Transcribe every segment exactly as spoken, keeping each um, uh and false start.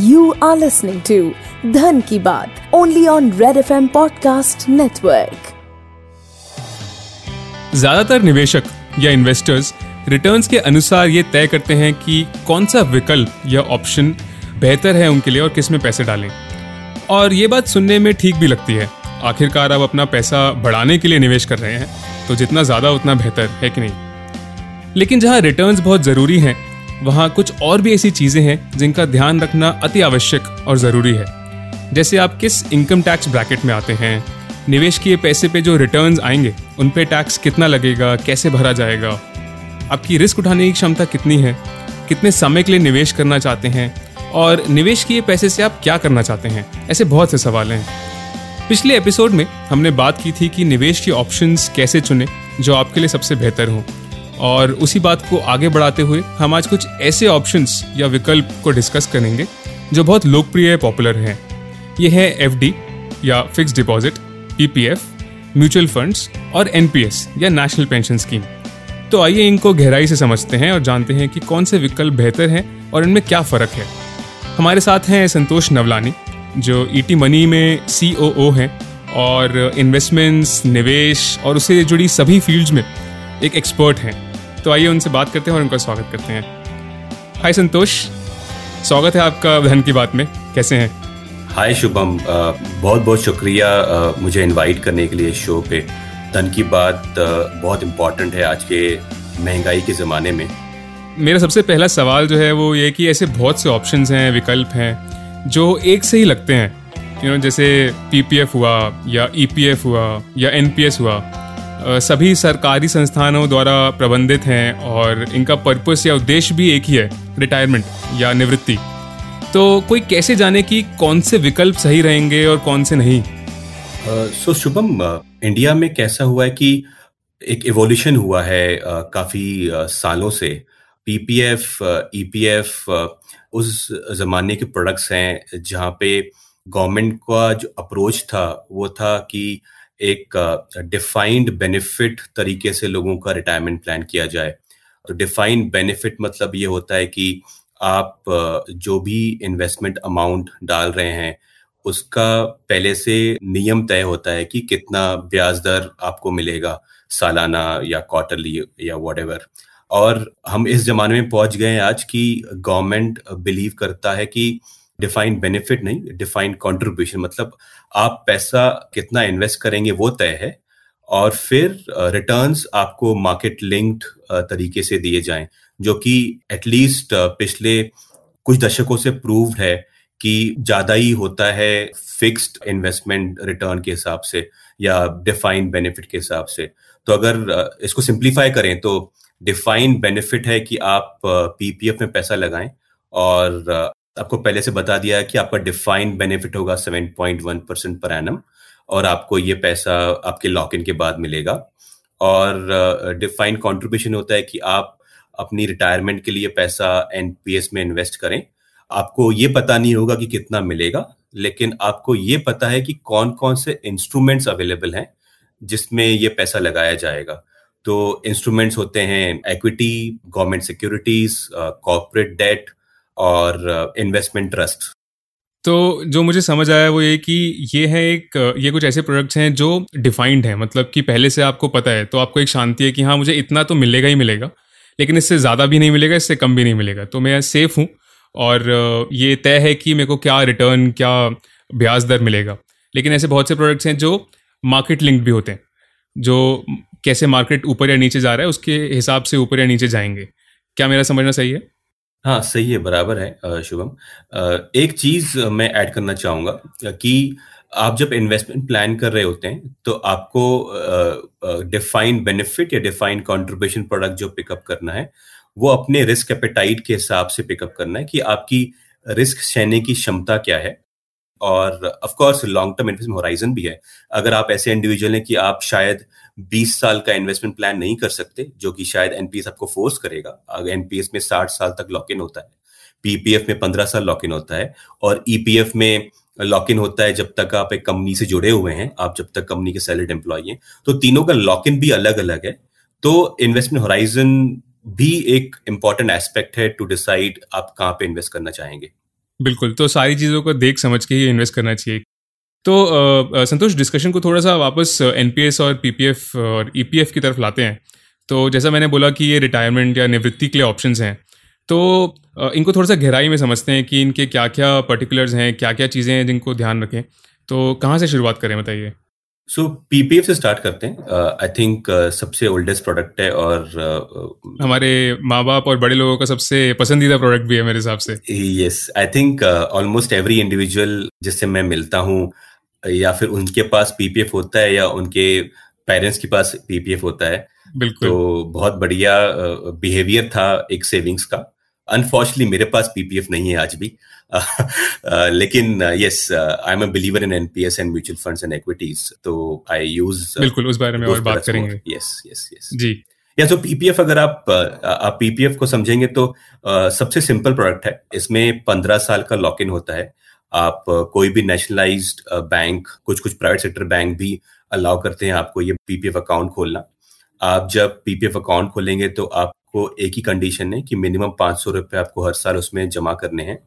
You are listening to Dhan Ki Baat, only on Red F M Podcast Network. ज्यादातर निवेशक या investors returns के अनुसार ये तय करते हैं कि कौन सा विकल्प या ऑप्शन बेहतर है उनके लिए और किस में पैसे डालें, और ये बात सुनने में ठीक भी लगती है। आखिरकार आप अपना पैसा बढ़ाने के लिए निवेश कर रहे हैं, तो जितना ज़्यादा उतना बेहतर है कि नहीं। लेकिन जहाँ रिटर्न्स बहुत ज़रूरी हैं, वहाँ कुछ और भी ऐसी चीज़ें हैं जिनका ध्यान रखना अति आवश्यक और ज़रूरी है। जैसे आप किस इनकम टैक्स ब्रैकेट में आते हैं, निवेश किए पैसे पे जो रिटर्न्स आएंगे उन पे टैक्स कितना लगेगा, कैसे भरा जाएगा, आपकी रिस्क उठाने की क्षमता कितनी है, कितने समय के लिए निवेश करना चाहते हैं और निवेश किए पैसे से आप क्या करना चाहते हैं, ऐसे बहुत से सवाल हैं। पिछले एपिसोड में हमने बात की थी कि निवेश के ऑप्शंस कैसे चुनें जो आपके लिए सबसे बेहतर हों, और उसी बात को आगे बढ़ाते हुए हम आज कुछ ऐसे ऑप्शंस या विकल्प को डिस्कस करेंगे जो बहुत लोकप्रिय पॉपुलर हैं। ये है एफ डी या fixed deposit, E P F, mutual funds और एन पी एस या नेशनल पेंशन स्कीम। तो आइए इनको गहराई से समझते हैं और जानते हैं कि कौन से विकल्प बेहतर हैं और इनमें क्या फ़र्क है। हमारे साथ हैं संतोष नवलानी, जो ई टी मनी में सी ओ ओ हैं और इन्वेस्टमेंट्स, निवेश और उससे जुड़ी सभी फील्ड्स में एक एक्सपर्ट हैं। तो आइए उनसे बात करते हैं और उनका स्वागत करते हैं। हाय संतोष, स्वागत है आपका धन की बात में, कैसे हैं? हाय शुभम, बहुत बहुत शुक्रिया मुझे इनवाइट करने के लिए शो पे। धन की बात बहुत इम्पॉर्टेंट है आज के महंगाई के ज़माने में। मेरा सबसे पहला सवाल जो है वो ये कि ऐसे बहुत से ऑप्शंस हैं, विकल्प हैं जो एक से ही लगते हैं, यू नो, जैसे पी पी एफ हुआ या ई पी एफ हुआ या एन पी एस हुआ। सभी सरकारी संस्थानों द्वारा प्रबंधित हैं और इनका पर्पस या उद्देश्य भी एक ही है, रिटायरमेंट या निवृत्ति। तो कोई कैसे जाने कि कौन से विकल्प सही रहेंगे और कौन से नहीं? सो शुभम, इंडिया में कैसा हुआ है कि एक एवोल्यूशन हुआ है uh, काफ़ी uh, सालों से। P P F, E P F उस ज़माने के प्रोडक्ट्स हैं जहाँ पे गवर्नमेंट का जो अप्रोच था वो था कि एक डिफाइंड uh, बेनिफिट तरीके से लोगों का रिटायरमेंट प्लान किया जाए। तो डिफाइंड बेनिफिट मतलब ये होता है कि आप जो भी इन्वेस्टमेंट अमाउंट डाल रहे हैं उसका पहले से नियम तय होता है कि कितना ब्याज दर आपको मिलेगा सालाना या क्वार्टरली या व्हाटएवर। और हम इस जमाने में पहुंच गए हैं आज कि गवर्नमेंट बिलीव करता है कि डिफाइंड बेनिफिट नहीं, डिफाइंड कंट्रीब्यूशन, मतलब आप पैसा कितना इन्वेस्ट करेंगे वो तय है, और फिर रिटर्न्स आपको मार्केट लिंक्ड तरीके से दिए जाएं, जो कि एटलीस्ट पिछले कुछ दशकों से प्रूव्ड है कि ज़्यादा ही होता है फिक्स्ड इन्वेस्टमेंट रिटर्न के हिसाब से या डिफाइंड बेनिफिट के हिसाब से। तो अगर इसको सिंप्लीफाई करें तो डिफाइंड बेनिफिट है कि आप पीपीएफ में पैसा लगाएं और आपको पहले से बता दिया है कि आपका डिफाइंड बेनिफिट होगा सात पॉइंट एक परसेंट पर एनम, और आपको ये पैसा आपके लॉक इन के बाद मिलेगा। और डिफाइंड कंट्रीब्यूशन होता है कि आप अपनी रिटायरमेंट के लिए पैसा एनपीएस में इन्वेस्ट करें। आपको ये पता नहीं होगा कि कितना मिलेगा, लेकिन आपको ये पता है कि कौन कौन से इंस्ट्रूमेंट्स अवेलेबल हैं जिसमें ये पैसा लगाया जाएगा। तो इंस्ट्रूमेंट्स होते हैं equity, government securities, corporate debt और इन्वेस्टमेंट ट्रस्ट। तो जो मुझे समझ आया वो ये कि ये है एक, ये कुछ ऐसे प्रोडक्ट्स हैं जो डिफाइंड हैं, मतलब कि पहले से आपको पता है, तो आपको एक शांति है कि हाँ मुझे इतना तो मिलेगा ही मिलेगा, लेकिन इससे ज़्यादा भी नहीं मिलेगा, इससे कम भी नहीं मिलेगा, तो मैं सेफ़ हूँ। और ये तय है कि मेरे को क्या रिटर्न, क्या ब्याज दर मिलेगा। लेकिन ऐसे बहुत से प्रोडक्ट्स हैं जो मार्केट लिंक्ड भी होते हैं, जो कैसे मार्केट ऊपर या नीचे जा रहा है उसके हिसाब से ऊपर या नीचे जाएंगे। क्या मेरा समझना सही है? हाँ सही है, बराबर है शुभम। एक चीज़ मैं ऐड करना चाहूँगा कि आप जब इन्वेस्टमेंट प्लान कर रहे होते हैं तो आपको डिफाइंड बेनिफिट या डिफाइंड कंट्रीब्यूशन प्रोडक्ट जो पिकअप करना है वो अपने रिस्क एपेटाइट के हिसाब से पिकअप करना है कि आपकी रिस्क सहने की क्षमता क्या है। और of course long term investment horizon भी है। अगर आप ऐसे इंडिविजुअल हैं कि आप शायद बीस साल का इन्वेस्टमेंट प्लान नहीं कर सकते, जो कि शायद एनपीएस आपको फोर्स करेगा। अगर एनपीएस में साठ साल तक लॉक इन होता है, पीपीएफ में पंद्रह साल लॉक इन होता है, और ईपीएफ में लॉक इन होता है जब तक आप एक कंपनी से जुड़े हुए हैं, आप जब तक कंपनी के सैलरीड एम्प्लॉई हैं, तो तीनों का लॉक इन भी अलग अलग है। तो इन्वेस्टमेंट होराइजन भी एक इम्पॉर्टेंट एस्पेक्ट है टू डिसाइड आप कहाँ पे इन्वेस्ट करना चाहेंगे। बिल्कुल, तो सारी चीज़ों को देख समझ के ही इन्वेस्ट करना चाहिए। तो संतोष, डिस्कशन को थोड़ा सा वापस एनपीएस और पीपीएफ और ईपीएफ की तरफ लाते हैं। तो जैसा मैंने बोला कि ये रिटायरमेंट या निवृत्ति के लिए ऑप्शंस हैं, तो इनको थोड़ा सा गहराई में समझते हैं कि इनके क्या क्या पर्टिकुलर्स हैं, क्या क्या चीज़ें हैं जिनको ध्यान रखें। तो कहाँ से शुरुआत करें, बताइए। सो पीपीएफ से स्टार्ट करते हैं। आई थिंक सबसे ओल्डेस्ट प्रोडक्ट है और uh, हमारे माँ बाप और बड़े लोगों का सबसे पसंदीदा प्रोडक्ट भी है मेरे हिसाब से। Yes, I think almost every individual जिससे मैं मिलता हूँ या फिर उनके पास पीपीएफ होता है या उनके पेरेंट्स के पास पीपीएफ होता है। बिल्कुल, तो बहुत बढ़िया बिहेवियर uh, था एक सेविंग्स का। अनफॉर्चुनेटली मेरे पास पीपीएफ नहीं है आज भी, लेकिन yes, I am a believer in NPS and mutual funds and equities, तो आई यूज। बिल्कुल, उस बारे में और बात करेंगे। यस यस यस जी। या तो पीपीएफ, अगर आप आप पीपीएफ को समझेंगे तो सबसे सिंपल प्रोडक्ट है। इसमें पंद्रह साल का लॉक इन होता है। आप कोई भी नेशनलाइज्ड बैंक, कुछ कुछ प्राइवेट सेक्टर बैंक भी अलाउ करते हैं आपको ये पीपीएफ अकाउंट खोलना। आप जब पीपीएफ अकाउंट खोलेंगे तो आपको एक ही कंडीशन है कि मिनिमम पाँच सौ रुपये आपको हर साल उसमें जमा करने हैं।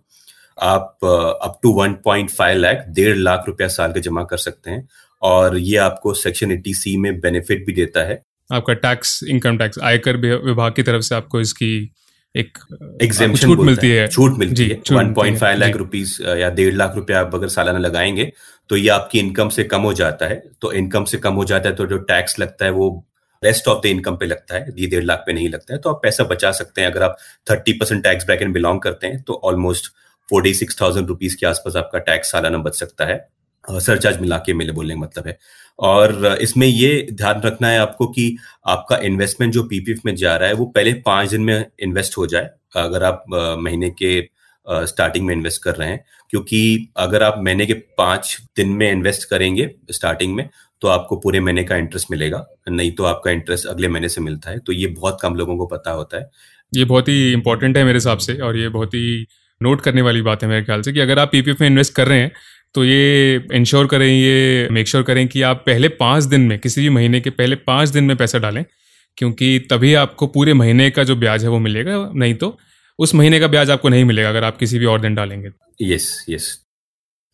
आप up to one point five lakh, डेढ़ लाख रुपया साल का जमा कर सकते हैं, और ये आपको सेक्शन एटी सी में बेनिफिट भी देता है। आपका टैक्स, इनकम टैक्स, आयकर विभाग की तरफ से आपको इसकी एक एग्जेम्पशन छूट मिलती है, छूट मिलती है। One point five lakh rupees या डेढ़ लाख रुपया आप अगर सालाना लगाएंगे तो ये आपकी इनकम से कम हो जाता है। तो इनकम से कम हो जाता है तो जो टैक्स लगता है वो रेस्ट ऑफ द इनकम पे लगता है, ये डेढ़ लाख पे नहीं लगता है। तो आप पैसा बचा सकते हैं। अगर आप thirty percent tax bracket belong करते हैं तो almost forty six thousand rupees के आसपास आपका टैक्स सालाना बच सकता है, सरचार्ज मिला के, मेरे बोलने का मतलब है। और इसमें ये ध्यान रखना है आपको कि आपका इन्वेस्टमेंट जो पीपीएफ में जा रहा है वो पहले पाँच दिन में इन्वेस्ट हो जाए, अगर आप महीने के स्टार्टिंग में इन्वेस्ट कर रहे हैं। क्योंकि अगर आप महीने के पाँच दिन में इन्वेस्ट करेंगे स्टार्टिंग में तो आपको पूरे महीने का इंटरेस्ट मिलेगा, नहीं तो आपका इंटरेस्ट अगले महीने से मिलता है। तो ये बहुत कम लोगों को पता होता है। ये बहुत ही इंपॉर्टेंट है मेरे हिसाब से, और ये बहुत ही नोट करने वाली बात है मेरे ख्याल से कि अगर आप पीपीएफ में इन्वेस्ट कर रहे हैं तो ये इंश्योर करें, ये मेक श्योर करें कि आप पहले पाँच दिन में, किसी भी महीने के पहले पाँच दिन में पैसा डालें, क्योंकि तभी आपको पूरे महीने का जो ब्याज है वो मिलेगा, नहीं तो उस महीने का ब्याज आपको नहीं मिलेगा अगर आप किसी भी और दिन डालेंगे। Yes yes.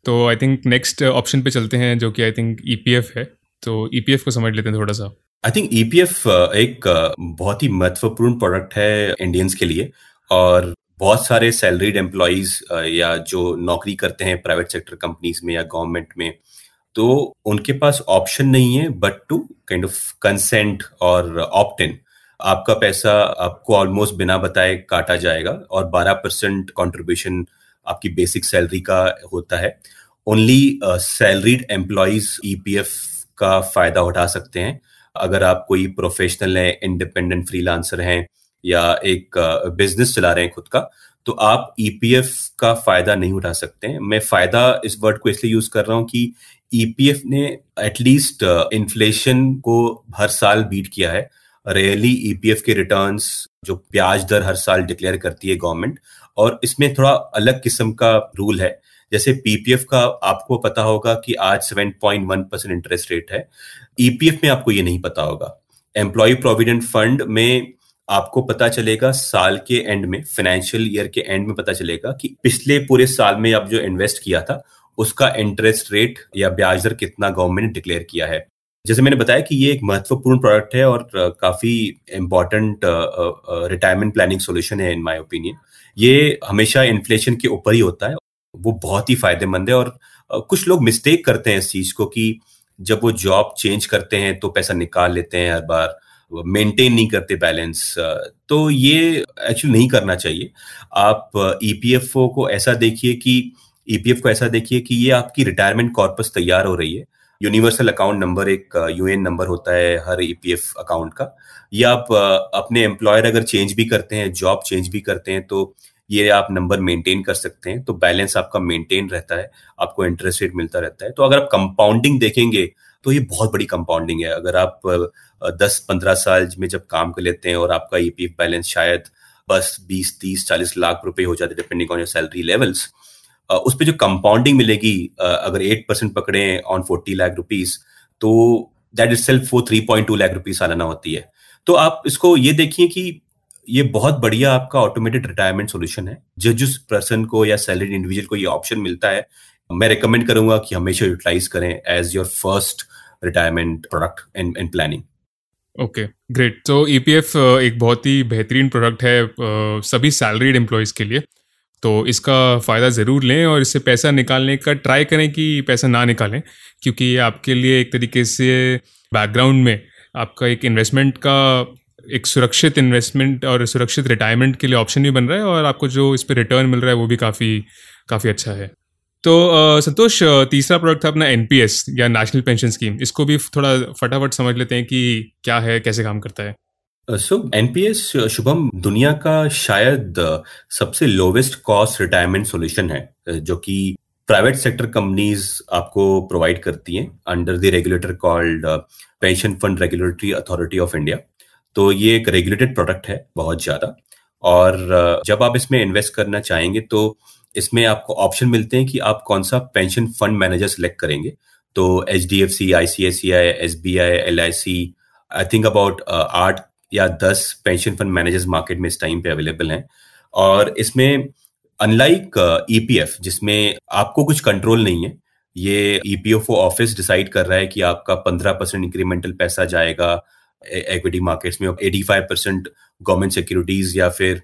तो आई थिंक नेक्स्ट ऑप्शन पे चलते हैं जो कि आई थिंक ईपीएफ है। तो ईपीएफ को समझ लेते हैं थोड़ा सा। आई थिंक ईपीएफ एक बहुत ही महत्वपूर्ण प्रोडक्ट है इंडियंस के लिए, और बहुत सारे सैलरीड एम्प्लॉइज या जो नौकरी करते हैं प्राइवेट सेक्टर कंपनीज में या गवर्नमेंट में, तो उनके पास ऑप्शन नहीं है but to kind of consent और ऑप्ट इन। आपका पैसा आपको ऑलमोस्ट बिना बताए काटा जाएगा और ट्वेल्व परसेंट कंट्रीब्यूशन आपकी बेसिक सैलरी का होता है। ओनली सैलरीड एम्प्लॉइज ईपीएफ का फायदा उठा सकते हैं। अगर आप कोई प्रोफेशनल हैं, इंडिपेंडेंट फ्रीलांसर हैं या एक बिजनेस चला रहे हैं खुद का, तो आप ईपीएफ का फायदा नहीं उठा सकते हैं। मैं फायदा इस वर्ड को इसलिए यूज कर रहा हूं कि ईपीएफ ने एटलीस्ट इन्फ्लेशन को हर साल बीट किया है। रेयरली ईपीएफ के रिटर्न्स, जो ब्याज दर हर साल डिक्लेयर करती है गवर्नमेंट, और इसमें थोड़ा अलग किस्म का रूल है। जैसे पीपीएफ का आपको पता होगा कि आज seven point one percent interest rate है, ईपीएफ में आपको ये नहीं पता होगा। एम्प्लॉय प्रोविडेंट फंड में आपको पता चलेगा साल के एंड में, फाइनेंशियल ईयर के एंड में पता चलेगा कि पिछले पूरे साल में आप जो इन्वेस्ट किया था उसका इंटरेस्ट रेट या ब्याज दर कितना गवर्नमेंट ने डिक्लेयर किया है। जैसे मैंने बताया कि ये एक महत्वपूर्ण प्रोडक्ट है और काफी इम्पोर्टेंट रिटायरमेंट प्लानिंग सोल्यूशन है इन माय ओपिनियन। ये हमेशा इन्फ्लेशन के ऊपर ही होता है, वो बहुत ही फायदेमंद है। और uh, कुछ लोग मिस्टेक करते हैं इस चीज को कि जब वो जॉब चेंज करते हैं तो पैसा निकाल लेते हैं हर बार, मेंटेन नहीं करते बैलेंस। तो ये एक्चुअली नहीं करना चाहिए। आप ईपीएफओ को ऐसा देखिए कि ईपीएफ को ऐसा देखिए कि ये आपकी रिटायरमेंट कॉर्पस तैयार हो रही है। यूनिवर्सल अकाउंट नंबर एक यूएन नंबर होता है हर ईपीएफ अकाउंट का। ये आप अपने एम्प्लॉयर अगर चेंज भी करते हैं, जॉब चेंज भी करते हैं, तो ये आप नंबर मेंटेन कर सकते हैं। तो बैलेंस आपका मेंटेन रहता है, आपको इंटरेस्ट रेट मिलता रहता है। तो अगर आप कंपाउंडिंग देखेंगे तो ये बहुत बड़ी कंपाउंडिंग है। अगर आप दस पंद्रह साल में जब काम कर लेते हैं और आपका ईपीएफ बैलेंस शायद बस बीस तीस चालीस लाख रुपए हो जाते हैं depending on your salary levels, उस पे जो कंपाउंडिंग मिलेगी अगर एट परसेंट पकड़े ऑन चालीस लाख रुपीस, तो दैट इटसेल्फ वो three point two lakh rupees सालाना होती है। तो आप इसको ये देखिए कि ये बहुत बढ़िया आपका ऑटोमेटेड रिटायरमेंट सॉल्यूशन है। जो जिस पर्सन को या सैलरीड इंडिविजुअल को ये ऑप्शन मिलता है, मैं रेकमेंड करूंगा कि हमेशा यूटिलाइज करें as your first retirement product and and planning. Okay great. तो ईपीएफ एक बहुत ही बेहतरीन प्रोडक्ट है सभी सैलरीड एम्प्लॉयज़ के लिए, तो इसका फ़ायदा ज़रूर लें और इससे पैसा निकालने का ट्राई करें कि पैसा ना निकालें, क्योंकि ये आपके लिए एक तरीके से बैकग्राउंड में आपका एक इन्वेस्टमेंट का एक सुरक्षित इन्वेस्टमेंट और सुरक्षित रिटायरमेंट के लिए ऑप्शन भी बन रहा है और आपको जो इस पर रिटर्न मिल रहा है वो भी काफ़ी काफ़ी अच्छा है। तो संतोष, तीसरा प्रोडक्ट था अपना एनपीएस या नेशनल पेंशन स्कीम, इसको भी थोड़ा फटाफट समझ लेते हैं कि क्या है, कैसे काम करता है। सो एनपीएस शुभम दुनिया का शायद सबसे लोवेस्ट कॉस्ट रिटायरमेंट सॉल्यूशन है जो कि प्राइवेट सेक्टर कंपनीज आपको प्रोवाइड करती हैं under the regulator called pension fund regulatory authority of India. तो ये एक रेगुलेटेड प्रोडक्ट है बहुत ज़्यादा, और जब आप इसमें इन्वेस्ट करना चाहेंगे तो इसमें आपको ऑप्शन मिलते हैं कि आप कौन सा पेंशन फंड मैनेजर सेलेक्ट करेंगे। तो HDFC, ICICI, SBI, LIC, I think about आठ या दस पेंशन फंड मैनेजर्स मार्केट में इस टाइम पे अवेलेबल हैं। और इसमें अनलाइक ईपीएफ जिसमें आपको कुछ कंट्रोल नहीं है, ये ईपीएफओ ऑफिस डिसाइड कर रहा है कि आपका पंद्रह परसेंट इंक्रीमेंटल पैसा जाएगा इक्विटी मार्केट्स में, eighty five percent government securities या फिर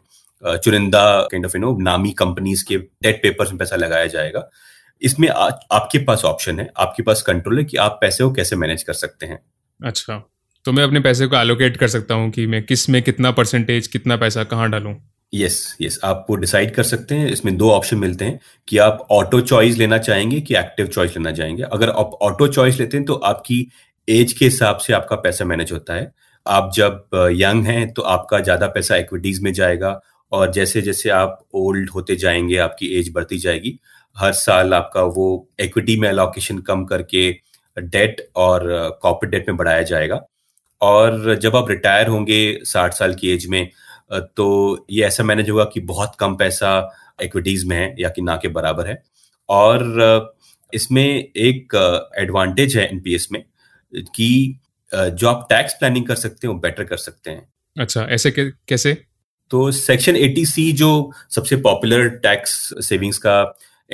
चुनिंदा काइंड ऑफ यू नो नामी कंपनीज के डेट पेपर्स में पैसा लगाया जाएगा। इसमें आ, आपके पास ऑप्शन है, आपके पास कंट्रोल है कि आप पैसे को कैसे मैनेज कर सकते हैं। अच्छा, तो मैं अपने पैसे को एलोकेट कर सकता हूँ कि मैं किस में कितना परसेंटेज, कितना पैसा कहाँ डालूं। यस यस आप डिसाइड कर सकते हैं। इसमें दो ऑप्शन मिलते हैं कि आप ऑटो चॉइस लेना चाहेंगे कि एक्टिव चॉइस लेना चाहेंगे। अगर आप ऑटो चॉइस लेते हैं तो आपकी एज के हिसाब से आपका पैसा मैनेज होता है। आप जब यंग हैं तो आपका ज़्यादा पैसा इक्विटीज़ में जाएगा, और जैसे जैसे आप ओल्ड होते जाएंगे, आपकी एज बढ़ती जाएगी, हर साल आपका वो इक्विटी में एलोकेशन कम करके डेट और कॉर्पोरेट डेट में बढ़ाया जाएगा। और जब आप रिटायर होंगे साठ साल की एज में, तो ये ऐसा मैनेज होगा कि बहुत कम पैसा इक्विटीज़ में है या कि ना के बराबर है। और इसमें एक एडवांटेज है एनपीएस में कि जो आप टैक्स प्लानिंग कर सकते हैं वो बेटर कर सकते हैं। अच्छा, ऐसे कैसे? तो सेक्शन अस्सी सी जो सबसे पॉपुलर टैक्स सेविंग्स का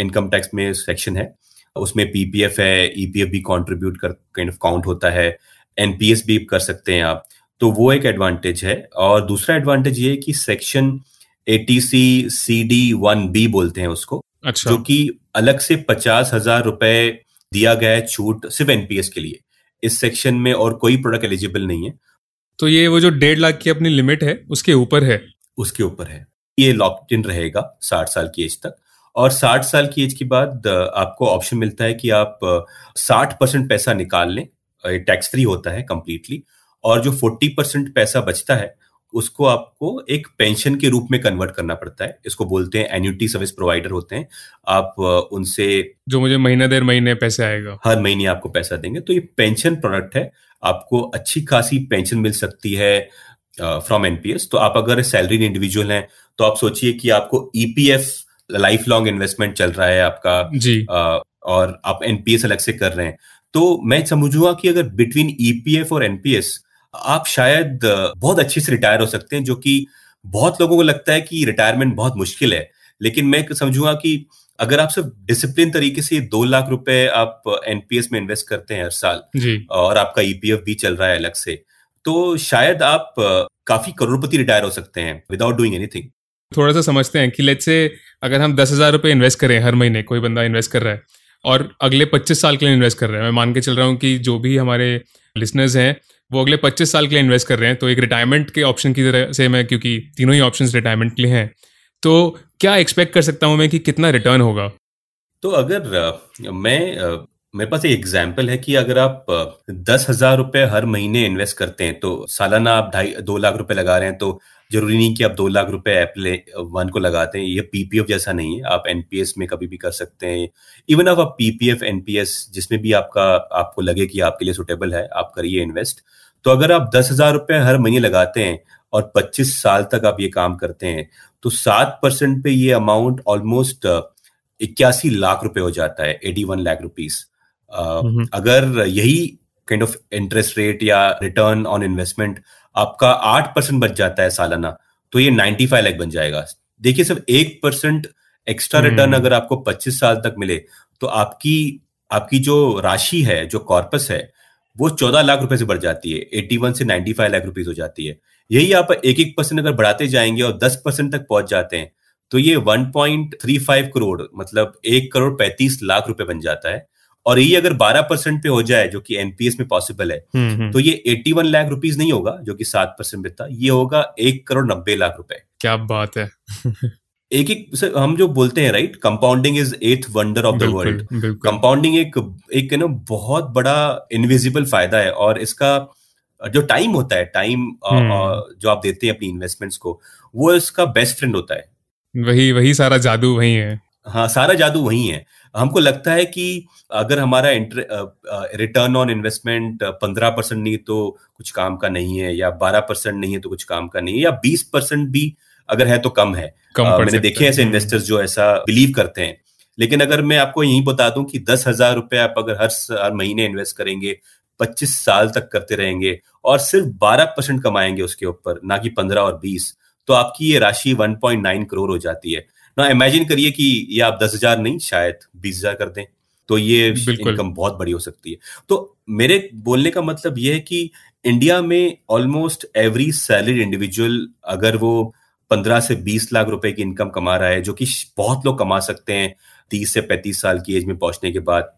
इनकम टैक्स में सेक्शन है, उसमें पीपीएफ है, ईपीएफ भी कंट्रीब्यूट कर काइंड ऑफ काउंट होता है, एनपीएस भी कर सकते हैं आप, तो वो एक एडवांटेज है। और दूसरा एडवांटेज ये है कि सेक्शन अस्सी C C D one B बोलते हैं उसको। अच्छा। जो कि अलग से पचास हजार रुपए दिया गया है छूट सिर्फ एनपीएस के लिए इस सेक्शन में, और कोई प्रोडक्ट एलिजिबल नहीं है। तो ये वो जो डेढ़ लाख की अपनी लिमिट है उसके ऊपर है उसके ऊपर है ये लॉक्ड इन रहेगा साठ साल की एज तक। और साठ साल की एज के बाद आपको ऑप्शन मिलता है कि आप साठ परसेंट पैसा निकाल लें, टैक्स फ्री होता है कम्प्लीटली, और जो फोर्टी परसेंट पैसा बचता है उसको आपको एक पेंशन के रूप में कन्वर्ट करना पड़ता है। इसको बोलते हैं एन्युटी सर्विस प्रोवाइडर होते हैं, आप उनसे जो मुझे महीना दर महीने पैसे आएगा, हर महीने आपको पैसा देंगे। तो ये पेंशन प्रोडक्ट है, आपको अच्छी खासी पेंशन मिल सकती है फ्रॉम एनपीएस। तो आप अगर सैलरीड इंडिविजुअल हैं तो आप सोचिए कि आपको ईपीएफ लाइफ लॉन्ग इन्वेस्टमेंट चल रहा है आपका जी, आ, और आप एनपीएस अलग से कर रहे हैं, तो मैं समझूंगा कि अगर बिटवीन ईपीएफ और एनपीएस आप शायद बहुत अच्छे से रिटायर हो सकते हैं, जो कि बहुत लोगों को लगता है कि रिटायरमेंट बहुत मुश्किल है। लेकिन मैं समझूंगा कि अगर आप सिर्फ डिसिप्लिन तरीके से दो लाख रुपए आप एनपीएस में इन्वेस्ट करते हैं हर साल जी, और आपका ईपीएफ भी चल रहा है अलग से, तो शायद आप काफी करोड़पति रिटायर हो सकते हैं विदाउट डूइंग एनीथिंग। थोड़ा सा समझते हैं कि लेट्स से अगर हम दस हजार रुपये इन्वेस्ट करें हर महीने, कोई बंदा इन्वेस्ट कर रहा है और अगले पच्चीस साल के लिए इन्वेस्ट कर रहा है। मैं मान के चल रहा हूँ कि जो भी हमारे लिसनर्स हैं वो अगले पच्चीस साल के लिए इन्वेस्ट कर रहे हैं, तो एक रिटायरमेंट के ऑप्शन की तरह सेम है क्योंकि तीनों ही ऑप्शन रिटायरमेंट के लिए हैं। तो क्या एक्सपेक्ट कर सकता हूँ मैं कि कितना रिटर्न होगा? तो अगर मैं मेरे पास एक एग्जाम्पल है कि अगर आप दस हजार रुपये हर महीने इन्वेस्ट करते हैं तो सालाना आप ढाई दो लाख रुपए लगा रहे हैं। तो जरूरी नहीं कि आप दो लाख रुपए एप्ले वन को लगाते हैं, ये पीपीएफ जैसा नहीं है। आप एनपीएस में कभी भी कर सकते हैं, इवन अब आप पीपीएफ एनपीएस जिसमें भी आपका आपको लगे कि आपके लिए सुटेबल है आप करिए इन्वेस्ट। तो अगर आप दस हजार रुपये हर महीने लगाते हैं और पच्चीस साल तक आप ये काम करते हैं तो सात परसेंट पे ये अमाउंट ऑलमोस्ट इक्यासी लाख रुपये हो जाता है, eighty one lakh rupees. Uh, अगर यही काइंड ऑफ इंटरेस्ट रेट या रिटर्न ऑन इन्वेस्टमेंट आपका आठ परसेंट बच जाता है सालाना, तो ये पचानवे लाख बन जाएगा। देखिए सिर्फ एक परसेंट एक्स्ट्रा रिटर्न अगर आपको पच्चीस साल तक मिले तो आपकी आपकी जो राशि है, जो कॉर्पस है, वो चौदह लाख रुपए से बढ़ जाती है, इक्यासी से पचानवे लाख रुपीस हो जाती है। यही आप एक एक परसेंट अगर बढ़ाते जाएंगे और दस परसेंट तक पहुंच जाते हैं तो ये एक पॉइंट तीन पाँच करोड़ मतलब एक करोड़ पैंतीस लाख रुपए बन जाता है। और यही अगर बारह परसेंट पे हो जाए जो कि एनपीएस में पॉसिबल है तो ये इक्यासी लाख रुपीस नहीं होगा जो कि सात परसेंट था, ये होगा एक करोड़ नब्बे लाख रुपए। क्या बात है। एक एक सर, हम जो बोलते हैं right, compounding is eighth wonder of the world. Compounding एक एक ना बहुत बड़ा इनविजिबल फायदा है और इसका जो टाइम होता है, टाइम जो आप देते हैं अपनी इन्वेस्टमेंट्स को, वो इसका बेस्ट फ्रेंड होता है। वही वही सारा जादू वही है। हाँ, सारा जादू वही है। हमको लगता है कि अगर हमारा रिटर्न ऑन इन्वेस्टमेंट पंद्रह परसेंट नहीं तो कुछ काम का नहीं है, या बारह परसेंट नहीं है तो कुछ काम का नहीं है, या बीस परसेंट भी अगर है तो कम है। कम आ, मैंने देखे ऐसे इन्वेस्टर्स जो ऐसा बिलीव करते हैं। लेकिन अगर मैं आपको यही बता दूं कि दस हजार रुपए आप अगर हर, हर महीने इन्वेस्ट करेंगे, पच्चीस साल तक करते रहेंगे और सिर्फ बारह परसेंट कमाएंगे उसके ऊपर, ना कि पंद्रह और बीस, तो आपकी ये राशि एक पॉइंट नौ करोड़ हो जाती है ना। इमेजिन करिए कि ये आप दस हजार नहीं, शायद बीस हजार कर दें तो ये इनकम बहुत बड़ी हो सकती है। तो मेरे बोलने का मतलब ये है कि इंडिया में ऑलमोस्ट एवरी सैलरीड इंडिविजुअल अगर वो पंद्रह से बीस लाख रुपए की इनकम कमा रहा है, जो कि बहुत लोग कमा सकते हैं तीस से पैंतीस साल की एज में पहुंचने के बाद,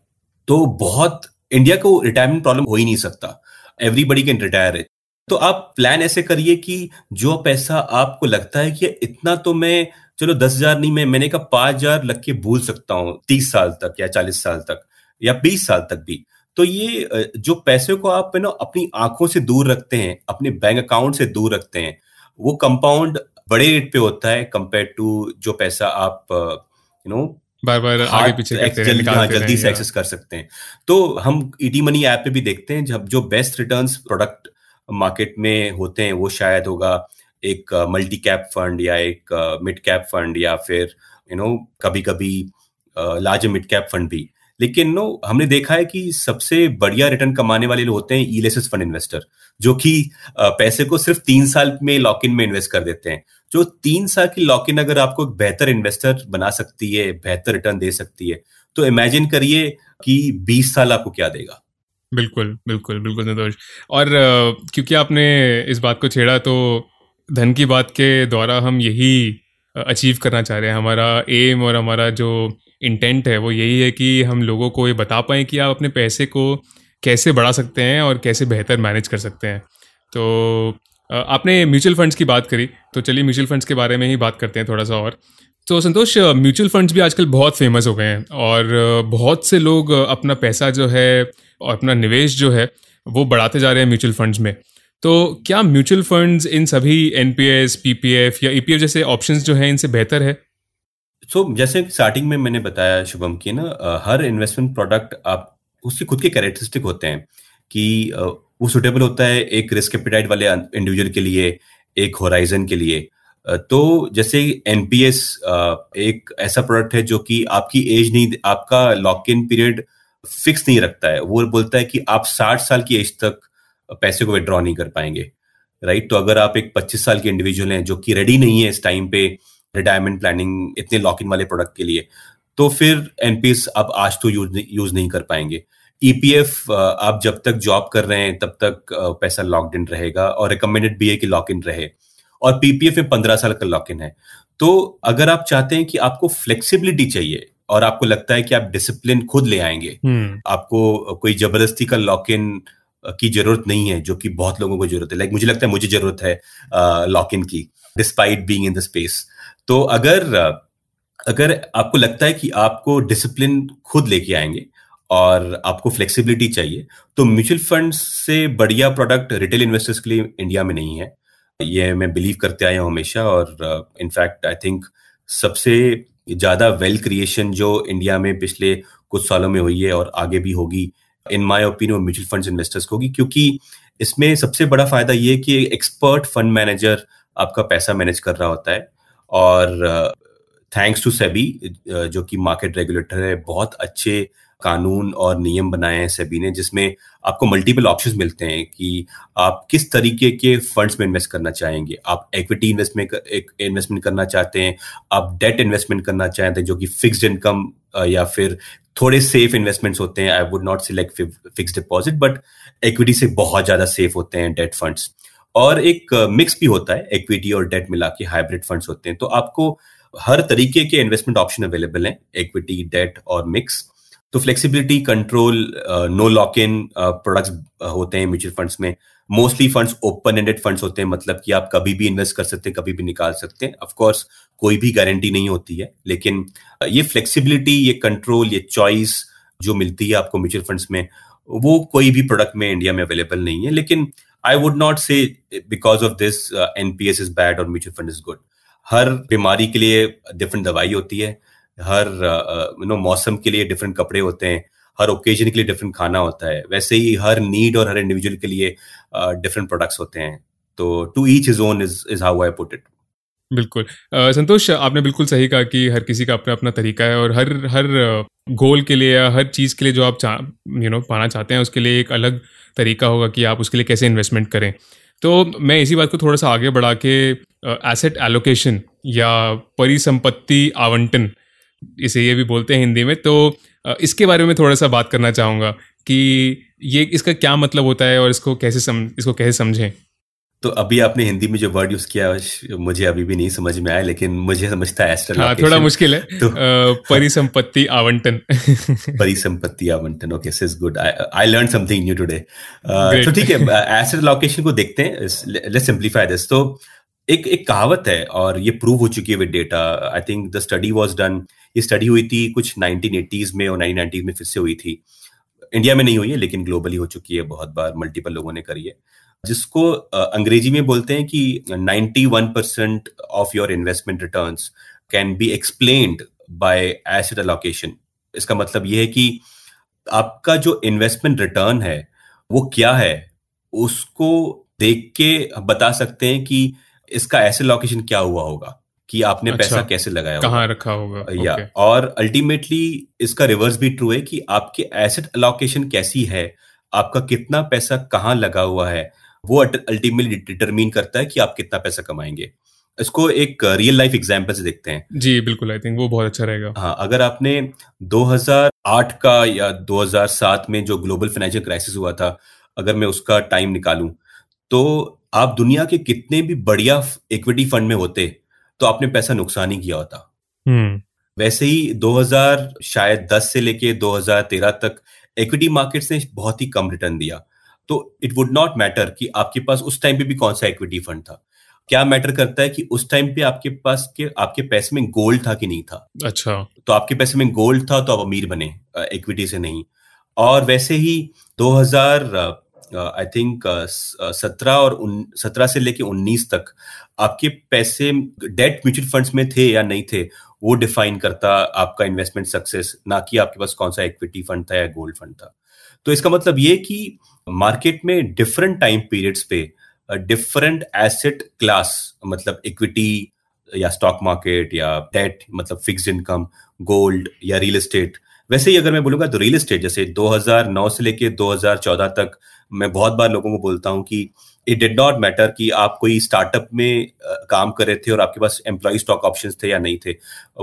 तो बहुत इंडिया को रिटायरमेंट प्रॉब्लम हो ही नहीं सकता। Everybody can retire. तो आप प्लान ऐसे करिए कि जो पैसा आपको लगता है कि इतना तो मैं, चलो दस हजार नहीं, मैं मैंने कहा पांच हजार लग के भूल सकता हूँ तीस साल तक या चालीस साल तक या बीस साल तक भी। तो ये जो पैसे को आप ना अपनी आंखों से दूर रखते हैं, अपने बैंक अकाउंट से दूर रखते हैं, वो कंपाउंड बड़े रेट पे होता है कंपेयर टू जो पैसा आप यू नो बार बार आगे पीछे करते हैं, जल्दी, जल्दी से एक्सेस कर सकते हैं। तो हम ईटी मनी ऐप पे भी देखते हैं जब जो बेस्ट रिटर्न्स प्रोडक्ट मार्केट में होते हैं वो शायद होगा एक मल्टी कैप फंड या एक मिड कैप फंड या फिर यू नो कभी कभी लार्ज मिड कैप फंड भी। लेकिन नो हमने देखा है कि सबसे बढ़िया रिटर्न कमाने वाले लोग होते हैं ईएलएसएस फंड इन्वेस्टर, जो कि पैसे को सिर्फ तीन साल में लॉक इन में इन्वेस्ट कर देते हैं। जो तीन साल की लॉक इन अगर आपको एक बेहतर इन्वेस्टर बना सकती है, बेहतर रिटर्न दे सकती है, तो इमेजिन करिए कि बीस साल आपको क्या देगा। बिल्कुल बिल्कुल बिल्कुल संतोष। और क्योंकि आपने इस बात को छेड़ा तो धन की बात के द्वारा हम यही अचीव करना चाह रहे हैं। हमारा एम और हमारा जो इंटेंट है वो यही है कि हम लोगों को ये बता पाएं कि आप अपने पैसे को कैसे बढ़ा सकते हैं और कैसे बेहतर मैनेज कर सकते हैं। तो आपने म्यूचुअल फंड्स की बात करी, तो चलिए म्यूचुअल फंड्स के बारे में ही बात करते हैं थोड़ा सा। और तो संतोष, म्यूचुअल फंड्स भी आजकल बहुत फेमस हो गए हैं और बहुत से लोग अपना पैसा जो है और अपना निवेश जो है वो बढ़ाते जा रहे हैं म्यूचुअल फंड्स में। तो क्या म्यूचुअल फंड्स इन सभी एनपीएस, पीपीएफ या ईपीएफ जैसे ऑप्शंस जो हैं इनसे बेहतर है? सो so, जैसे स्टार्टिंग में मैंने बताया शुभम की ना, हर इन्वेस्टमेंट प्रोडक्ट आप उसके खुद के कैरेक्टरिस्टिक होते हैं कि वो सुटेबल होता है एक रिस्क एपेटाइट वाले इंडिविजुअल के लिए, एक होराइजन के लिए। तो जैसे एनपीएस एक ऐसा प्रोडक्ट है जो कि आपकी एज नहीं, आपका लॉक इन पीरियड फिक्स नहीं रखता है। वो बोलता है कि आप साठ साल की एज तक पैसे को विड्रॉ नहीं कर पाएंगे, राइट। तो अगर आप एक पच्चीस साल के इंडिविजुअल हैं जो कि रेडी नहीं है इस टाइम पे रिटायरमेंट प्लानिंग, इतने लॉक इन वाले प्रोडक्ट के लिए, तो फिर एनपीएस आप आज तो यूज यूज नहीं कर पाएंगे। ईपीएफ आप जब तक जॉब कर रहे हैं तब तक पैसा लॉक्ड इन रहेगा और रिकमेंडेड भी है कि लॉक इन रहे। और पीपीएफ में पंद्रह साल का लॉक इन है। तो अगर आप चाहते हैं कि आपको फ्लेक्सिबिलिटी चाहिए और आपको लगता है कि आप डिसिप्लिन खुद ले आएंगे, आपको कोई जबरदस्ती का लॉक इन की जरूरत नहीं है जो कि बहुत लोगों को जरूरत है। लाइक मुझे लगता है मुझे जरूरत है लॉक इन की despite being in the space. तो अगर अगर आपको लगता है कि आपको डिसिप्लिन खुद लेके आएंगे और आपको फ्लेक्सिबिलिटी चाहिए, तो म्यूचुअल फंड्स से बढ़िया प्रोडक्ट रिटेल इन्वेस्टर्स के लिए इंडिया में नहीं है। ये मैं बिलीव करते आया हूँ हमेशा। और इनफैक्ट आई थिंक सबसे ज्यादा वेल्थ क्रिएशन जो इंडिया में पिछले कुछ सालों में हुई है और आगे भी होगी, in my opinion mutual funds investors को होगी, क्योंकि इसमें सबसे बड़ा फायदा ये है कि एक्सपर्ट फंड मैनेजर आपका पैसा मैनेज कर रहा होता है और थैंक्स टू सेबी जो कि मार्केट रेगुलेटर है, बहुत अच्छे कानून और नियम बनाए हैं सेबी ने, जिसमें आपको मल्टीपल ऑप्शंस मिलते हैं कि आप किस तरीके के फंड्स में इन्वेस्ट करना चाहेंगे। आप इक्विटी इन्वेस्टमेंट इन्वेस्टमेंट करना चाहते हैं, आप डेट इन्वेस्टमेंट करना चाहते हैं जो कि फिक्स्ड इनकम या फिर थोड़े सेफ इन्वेस्टमेंट्स होते हैं। I would not select fixed deposit, but equity से बहुत ज़्यादा सेफ होते हैं डेट फंड्स, और एक मिक्स भी होता है इक्विटी और डेट मिला के हाइब्रिड फंड्स होते हैं। तो आपको हर तरीके के इन्वेस्टमेंट ऑप्शन अवेलेबल हैं, इक्विटी, डेट और मिक्स। तो flexibility, control, no lock in products होते हैं म्यूचुअल फंड्स में। Mostly funds open ended funds होते हैं, मतलब कि आप कभी भी इन्वेस्ट कर सकते हैं, कभी भी निकाल सकते हैं। ऑफ कोर्स कोई भी गारंटी नहीं होती है, लेकिन ये फ्लेक्सिबिलिटी, ये कंट्रोल, ये चॉइस जो मिलती है आपको म्यूचुअल फंड्स में, वो कोई भी प्रोडक्ट में इंडिया में अवेलेबल नहीं है। लेकिन I would not say because of this NPS is bad और म्यूचुअल फंड इज गुड। हर बीमारी के लिए डिफरेंट दवाई होती है, हर यू नो मौसम के लिए डिफरेंट कपड़े होते हैं, हर ओकेजन के लिए डिफरेंट खाना होता है, वैसे ही हर नीड और हर इंडिविजुअल के लिए डिफरेंट uh, प्रोडक्ट्स होते हैं। तो to each his own is is how I put it. बिल्कुल संतोष, आपने बिल्कुल सही कहा कि हर किसी का अपना अपना तरीका है, और हर हर गोल के लिए या हर चीज़ के लिए जो आप यू नो पाना चाहते हैं उसके लिए एक अलग तरीका होगा कि आप उसके लिए कैसे इन्वेस्टमेंट करें। तो मैं इसी बात को थोड़ा सा आगे बढ़ा के एसेट एलोकेशन या परिसंपत्ति आवंटन, इसे ये भी बोलते हैं हिंदी में, तो इसके बारे में थोड़ा सा बात करना चाहूँगा कि ये इसका क्या मतलब होता है और इसको कैसे सम, इसको कैसे समझें। तो अभी आपने हिंदी में जो वर्ड यूज़ किया मुझे अभी भी नहीं समझ में आया, लेकिन मुझे समझता है हाँ, थोड़ा मुश्किल है। तो परिसंपत्ति आवंटन परिसंपत्ति आवंटन okay, this is good, I learn something new today. तो ठीक है, एसेट एलोकेशन को देखते हैं, लेट्स सिंपलीफाई दिस। तो एक एक कहावत है और ये प्रूव हो चुकी है with data. I think the study was done, ये स्टडी हुई थी कुछ नाइनटीन एटीज़ में और नाइनटीन नाइंटीज़ में फिर से हुई थी। इंडिया में नहीं हुई है लेकिन ग्लोबली हो चुकी है, बहुत बार मल्टीपल लोगों ने करी है, जिसको अंग्रेजी में बोलते हैं कि ninety one percent of your investment returns can be explained by asset allocation. इसका मतलब ये है कि आपका जो इन्वेस्टमेंट रिटर्न है वो क्या है, उसको देख के बता सकते हैं कि इसका एसेट एलोकेशन क्या हुआ होगा, कि आपने अच्छा, पैसा कैसे लगाया होगा, कहाँ रखा होगा या okay. और अल्टीमेटली इसका रिवर्स भी ट्रू है कि आपके एसेट एलोकेशन कैसी है, आपका कितना पैसा कहाँ लगा हुआ है, वो अल्टीमेटली डिटरमिन करता है कि आप कितना पैसा कमाएंगे। इसको एक रियल लाइफ एग्जांपल से देखते हैं। जी बिल्कुल, आई थिंक वो बहुत अच्छा रहेगा। हाँ, अगर आपने दो हज़ार आठ का या दो हज़ार सात में जो ग्लोबल फाइनेंशियल क्राइसिस हुआ था, अगर मैं उसका टाइम निकालूं तो आप दुनिया के कितने भी बढ़िया इक्विटी फंड में होते तो आपने पैसा नुकसान ही किया होता। hmm. वैसे ही दो हज़ार शायद दस से लेके दो हज़ार तेरह तक इक्विटी मार्केट्स ने बहुत ही कम रिटर्न दिया। तो इट वुड नॉट मैटर कि आपके पास उस टाइम पे भी कौन सा इक्विटी फंड था, क्या मैटर करता है कि उस टाइम पे आपके पास के आपके पैसे में गोल्ड था कि नहीं था। अच्छा, तो आपके पैसे में गोल्ड था तो आप अमीर बने, इक्विटी से नहीं। और वैसे ही दो हज़ार आई थिंक सत्रह और सत्रह से लेके उन्नीस तक आपके पैसे डेट म्यूचुअल फंड्स में थे या नहीं थे, वो डिफाइन करता आपका इन्वेस्टमेंट सक्सेस, ना कि आपके पास कौन सा इक्विटी फंड था या गोल्ड फंड था। तो इसका मतलब ये कि मार्केट में डिफरेंट टाइम पीरियड्स पे डिफरेंट एसेट क्लास, मतलब इक्विटी या स्टॉक मार्केट या डेट, मतलब फिक्स्ड इनकम, गोल्ड या रियल एस्टेट। वैसे ही अगर मैं बोलूँगा तो रियल एस्टेट जैसे दो हज़ार नौ से लेके दो हज़ार चौदह तक, मैं बहुत बार लोगों को बोलता हूँ कि इट डिड नॉट मैटर कि आप कोई स्टार्टअप में काम कर रहे थे और आपके पास एम्प्लॉई स्टॉक ऑप्शंस थे या नहीं थे।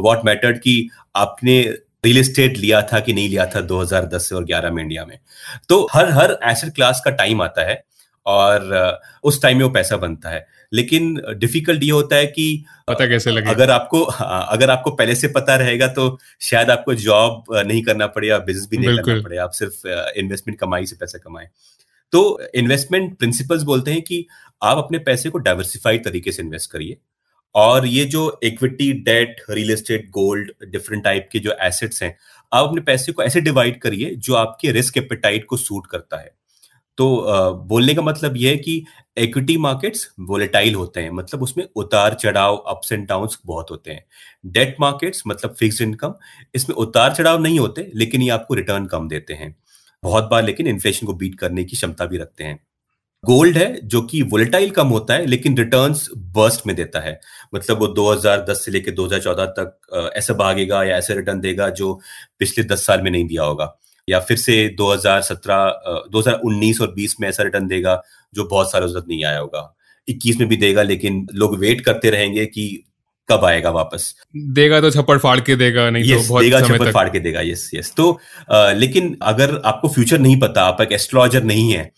व्हाट मैटर्ड कि आपने रियल एस्टेट लिया था कि नहीं लिया था दो हज़ार दस से और ग्यारह में इंडिया में। तो हर हर एसेट क्लास का टाइम आता है और उस टाइम में वो पैसा बनता है, लेकिन डिफिकल्ट ये होता है कि पता कैसे लगे। अगर आपको अगर आपको पहले से पता रहेगा तो शायद आपको जॉब नहीं करना पड़े या बिजनेस भी नहीं करना पड़े, आप सिर्फ इन्वेस्टमेंट कमाई से पैसा कमाएं। तो इन्वेस्टमेंट प्रिंसिपल्स बोलते हैं कि आप अपने पैसे को डाइवर्सिफाइड तरीके से इन्वेस्ट करिए, और ये जो equity, debt, real estate, gold, different type के जो एसेट्स हैं, आप अपने पैसे को ऐसे डिवाइड करिए जो आपके रिस्क एपेटाइट को सूट करता है। तो बोलने का मतलब यह है कि इक्विटी मार्केट्स वोलेटाइल होते हैं, मतलब उसमें उतार चढ़ाव, अप्स एंड डाउन्स बहुत होते हैं। डेट मार्केट्स, मतलब फिक्स्ड इनकम, इसमें उतार चढ़ाव नहीं होते, लेकिन ये आपको रिटर्न कम देते हैं बहुत बार, लेकिन इन्फ्लेशन को बीट करने की क्षमता भी रखते हैं। गोल्ड है जो कि वोलेटाइल कम होता है लेकिन रिटर्न्स बर्स्ट में देता है, मतलब वो दो हज़ार दस से लेकर दो हज़ार चौदह तक ऐसा भागेगा या ऐसे रिटर्न देगा जो पिछले दस साल में नहीं दिया होगा, या फिर से दो हज़ार सत्रह, दो हज़ार उन्नीस और बीस में ऐसा रिटर्न देगा जो बहुत सालों तक नहीं आया होगा, इक्कीस में भी देगा लेकिन लोग वेट करते रहेंगे कि कब आएगा वापस, देगा तो छप्पड़ फाड़ के देगा, नहीं yes, तो बहुत देगा छप्पड़ फाड़ के देगा। यस यस तो आ, लेकिन अगर आपको फ्यूचर नहीं पता, आप एक एस्ट्रोलॉजर नहीं है,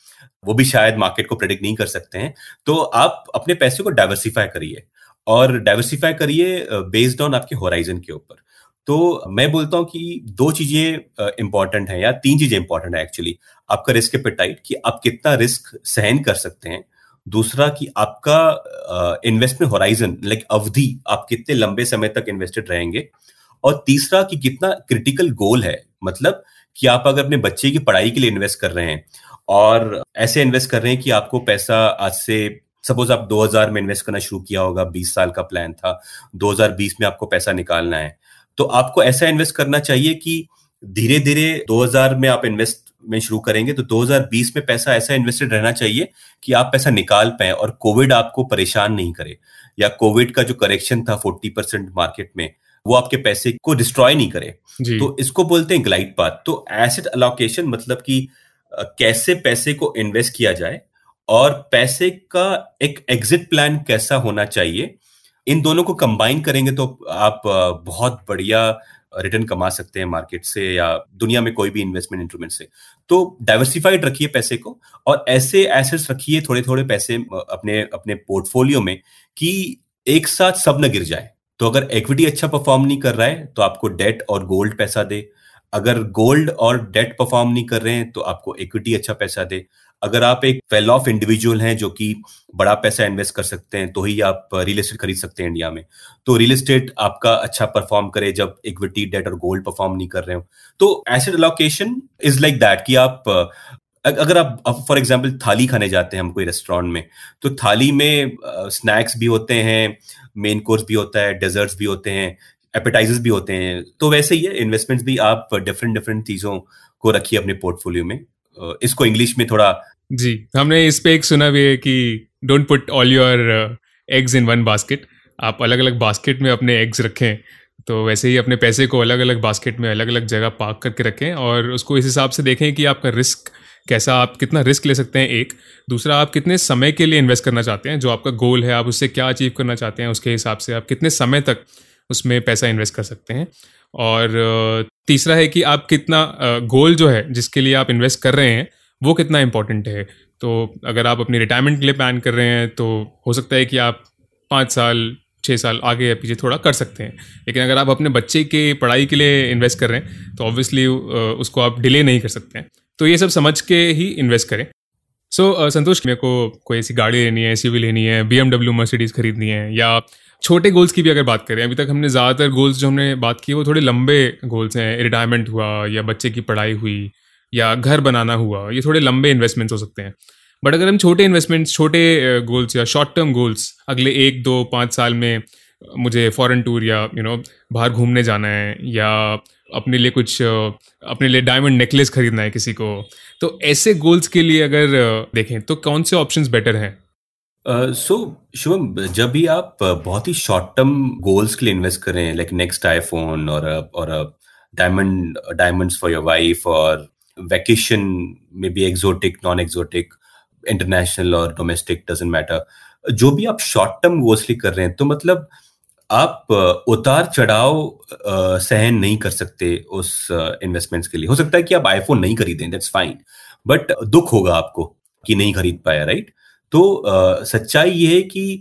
वो भी शायद मार्केट को प्रेडिक्ट नहीं कर सकते हैं, तो आप अपने पैसे को डाइवर्सिफाई करिए और डाइवर्सिफाई करिए बेस्ड ऑन आपके होराइजन के ऊपर। तो मैं बोलता हूं कि दो चीजें इंपॉर्टेंट हैं या तीन चीजें इंपॉर्टेंट है एक्चुअली, आपका रिस्क एपेटाइट कि आप कितना रिस्क सहन कर सकते हैं, दूसरा कि आपका इन्वेस्टमेंट होराइजन लाइक अवधि आप कितने लंबे समय तक इन्वेस्टेड रहेंगे, और तीसरा कि कितना क्रिटिकल गोल है, मतलब कि आप अगर अपने बच्चे की पढ़ाई के लिए इन्वेस्ट कर रहे हैं और ऐसे इन्वेस्ट कर रहे हैं कि आपको पैसा आज से सपोज आप दो हज़ार में इन्वेस्ट करना शुरू किया होगा, बीस साल का प्लान था, दो हज़ार बीस में आपको पैसा निकालना है, तो आपको ऐसा इन्वेस्ट करना चाहिए कि धीरे धीरे दो हज़ार में आप इन्वेस्ट में शुरू करेंगे तो दो हज़ार बीस में पैसा ऐसा इन्वेस्टेड रहना चाहिए कि आप पैसा निकाल पाए और कोविड आपको परेशान नहीं करे, या कोविड का जो करेक्शन था चालीस परसेंट मार्केट में वो आपके पैसे को डिस्ट्रॉय नहीं करे। तो इसको बोलते हैं ग्लाइड पाथ। तो एसेट अलोकेशन मतलब कि कैसे पैसे को इन्वेस्ट किया जाए और पैसे का एक एग्जिट प्लान कैसा होना चाहिए, इन दोनों को कंबाइन करेंगे तो आप बहुत बढ़िया रिटर्न कमा सकते हैं मार्केट से या दुनिया में कोई भी इन्वेस्टमेंट इंस्ट्रूमेंट से। तो डाइवर्सिफाइड रखिए पैसे को और ऐसे एसेट्स रखिए, थोड़े थोड़े पैसे अपने अपने पोर्टफोलियो में कि एक साथ सब न गिर जाए। तो अगर इक्विटी अच्छा परफॉर्म नहीं कर रहा है तो आपको डेट और गोल्ड पैसा दे, अगर गोल्ड और डेट परफॉर्म नहीं कर रहे हैं तो आपको इक्विटी अच्छा पैसा दे, अगर आप एक वेल ऑफ इंडिविजुअल हैं जो कि बड़ा पैसा इन्वेस्ट कर सकते हैं तो ही आप रियल एस्टेट खरीद सकते हैं इंडिया में, तो रियल एस्टेट आपका अच्छा परफॉर्म करे जब इक्विटी डेट और गोल्ड परफॉर्म नहीं कर रहे हो। तो asset allocation is like that कि आप अगर आप फॉर एग्जांपल थाली खाने जाते हैं हम कोई रेस्टोरेंट में, तो थाली में स्नैक्स भी होते हैं, मेन कोर्स भी होता है, डेजर्ट्स भी होते हैं, एपेटाइजर्स भी होते हैं। तो वैसे ही है, इन्वेस्टमेंट्स भी आप डिफरेंट डिफरेंट चीजों को रखिए अपने पोर्टफोलियो में। इसको इंग्लिश में थोड़ा जी हमने इस पे एक सुना भी है कि don't put all your eggs in one basket, आप अलग अलग बास्केट में अपने एग्स रखें। तो वैसे ही अपने पैसे को अलग अलग बास्केट में अलग अलग जगह पार्क करके रखें और उसको इस हिसाब से देखें कि आपका रिस्क कैसा, आप कितना रिस्क ले सकते हैं एक, दूसरा आप कितने समय के लिए इन्वेस्ट करना चाहते हैं, जो आपका गोल है आप उससे क्या अचीव करना चाहते हैं उसके हिसाब से आप कितने समय तक उसमें पैसा इन्वेस्ट कर सकते हैं, और तीसरा है कि आप कितना गोल जो है जिसके लिए आप इन्वेस्ट कर रहे हैं वो कितना इम्पोर्टेंट है। तो अगर आप अपनी रिटायरमेंट के लिए प्लान कर रहे हैं तो हो सकता है कि आप पाँच साल छः साल आगे या पीछे थोड़ा कर सकते हैं, लेकिन अगर आप अपने बच्चे के पढ़ाई के लिए इन्वेस्ट कर रहे हैं तो ऑब्वियसली उसको आप डिले नहीं कर सकते हैं। तो ये सब समझ के ही इन्वेस्ट करें। सो so, संतोष मेरे को कोई ऐसी गाड़ी लेनी है, एसयूवी लेनी है, बीएमडब्ल्यू मर्सिडीज़ खरीदनी है, या छोटे गोल्स की भी अगर बात करें, अभी तक हमने ज़्यादातर गोल्स जो हमने बात की वो थोड़े लंबे गोल्स हैं, रिटायरमेंट हुआ या बच्चे की पढ़ाई हुई या घर बनाना हुआ, ये थोड़े लंबे इन्वेस्टमेंट्स हो सकते हैं। बट अगर हम छोटे इन्वेस्टमेंट्स, छोटे गोल्स या शॉर्ट टर्म गोल्स, अगले एक दो पाँच साल में मुझे फॉरेन टूर या यू नो बाहर घूमने जाना है, या अपने लिए कुछ अपने लिए डायमंड नेकलेस खरीदना है किसी को, तो ऐसे गोल्स के लिए अगर देखें तो कौन से ऑप्शंस बेटर हैं? सो uh, शुभम so, जब भी आप बहुत ही शॉर्ट टर्म गोल्स के लिए इन्वेस्ट करें लाइक नेक्स्ट आईफोन और और diamond diamonds for your wife और वैकेशन में भी एक्सोटिक नॉन एक्सोटिक इंटरनेशनल और डोमेस्टिक डजंट मैटर, जो भी आप शॉर्ट टर्म गोल्स लिए कर रहे हैं तो मतलब आप उतार चढ़ाव सहन नहीं कर सकते उस इन्वेस्टमेंट्स के लिए। हो सकता है कि आप आईफोन नहीं खरीदें, दैट्स फाइन, बट दुख होगा आपको कि नहीं खरीद पाया, राइट। तो आ, सच्चाई ये है कि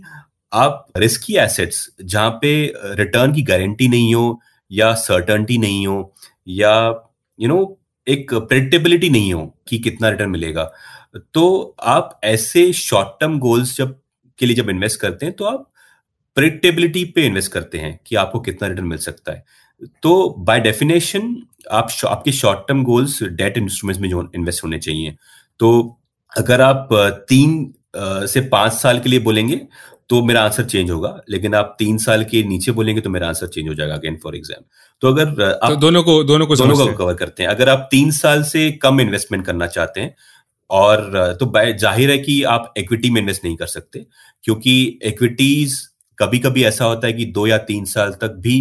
आप रिस्की एसेट्स जहाँ पे रिटर्न की गारंटी नहीं हो या सर्टेनिटी नहीं हो या यू नो एक प्रेडिक्टेबिलिटी नहीं हो कि कितना रिटर्न मिलेगा, तो आप ऐसे शॉर्ट टर्म गोल्स जब के लिए जब इन्वेस्ट करते हैं तो आप प्रेडिक्टेबिलिटी पे इन्वेस्ट करते हैं कि आपको कितना रिटर्न मिल सकता है। तो बाय डेफिनेशन आप आपके short term goals debt instruments में जो इन्वेस्ट होने चाहिए। तो अगर आप तीन से पांच साल के लिए बोलेंगे तो मेरा आंसर चेंज होगा, लेकिन आप तीन साल के नीचे बोलेंगे तो मेरा आंसर चेंज हो जाएगा अगेन फॉर एग्जाम। तो अगर आप तो दोनों को दोनों को दोनों को कवर करते हैं। अगर आप तीन साल से कम इन्वेस्टमेंट करना चाहते हैं और तो जाहिर है कि आप इक्विटी में इन्वेस्ट नहीं कर सकते, क्योंकि इक्विटीज कभी कभी ऐसा होता है कि दो या तीन साल तक भी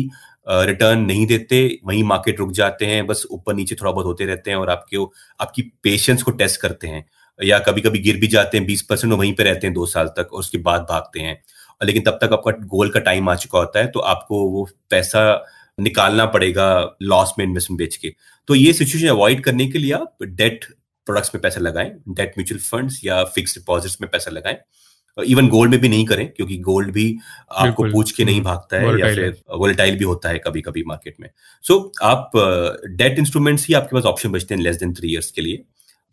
रिटर्न नहीं देते, वहीं मार्केट रुक जाते हैं, बस ऊपर नीचे थोड़ा बहुत होते रहते हैं और आपके आपकी पेशेंस को टेस्ट करते हैं, या कभी कभी गिर भी जाते हैं बीस परसेंट और वहीं पर रहते हैं दो साल तक और उसके बाद भागते हैं, लेकिन तब तक आपका गोल का टाइम आ चुका होता है, तो आपको वो पैसा निकालना पड़ेगा लॉस में इन्वेस्टमेंट बेच के। तो ये सिचुएशन अवॉइड करने के लिए आप डेट प्रोडक्ट्स में पैसा लगाएं, डेट म्यूचुअल फंड्स या फिक्स्ड डिपॉजिट्स में पैसा लगाएं, इवन गोल्ड में भी नहीं करें, क्योंकि गोल्ड भी आपको पूछ के नहीं भागता है या फिर वोलेटाइल भी होता है कभी कभी मार्केट में। सो so, आप डेट uh, इंस्ट्रूमेंट्स ही आपके पास ऑप्शन बचते हैं लेस देन थ्री इयर्स के लिए।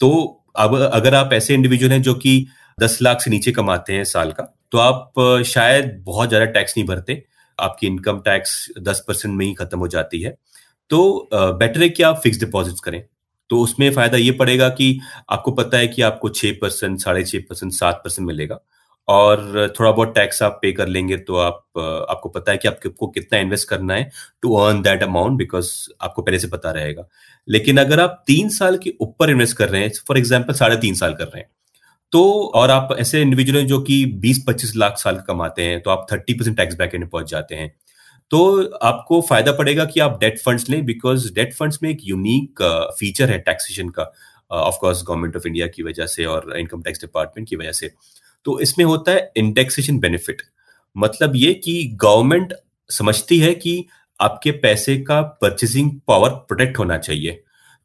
तो अब अगर आप ऐसे इंडिविजुअल हैं जो कि दस लाख से नीचे कमाते हैं साल का, तो आप शायद बहुत ज़्यादा टैक्स नहीं भरते, आपकी इनकम टैक्स दस परसेंट में ही खत्म हो जाती है। तो बेटर है कि आप फिक्स डिपॉजिट्स करें, तो उसमें फायदा ये पड़ेगा कि आपको पता है कि आपको छः परसेंट साढ़े छः परसेंट सात परसेंट मिलेगा और थोड़ा बहुत टैक्स आप पे कर लेंगे, तो आप आपको पता है कि आपको कितना इन्वेस्ट करना है to earn that amount, because आपको पहले से पता रहेगा। लेकिन अगर आप तीन साल के ऊपर इन्वेस्ट कर रहे हैं, फॉर एग्जाम्पल साढ़े तीन साल कर रहे हैं, तो और आप ऐसे इंडिविजुअल हैं जो कि बीस पच्चीस लाख साल कमाते हैं, तो आप तीस परसेंट टैक्स बैकेंड में पहुंच जाते हैं। तो आपको फायदा पड़ेगा कि आप डेट फंड्स लें, बिकॉज डेट फंड्स में एक यूनिक फीचर है टैक्सेशन का, of course government of India की वजह से और इनकम टैक्स डिपार्टमेंट की वजह से। तो इसमें होता है इंडेक्सेशन बेनिफिट, मतलब ये कि गवर्नमेंट समझती है कि आपके पैसे का परचेसिंग पावर प्रोटेक्ट होना चाहिए।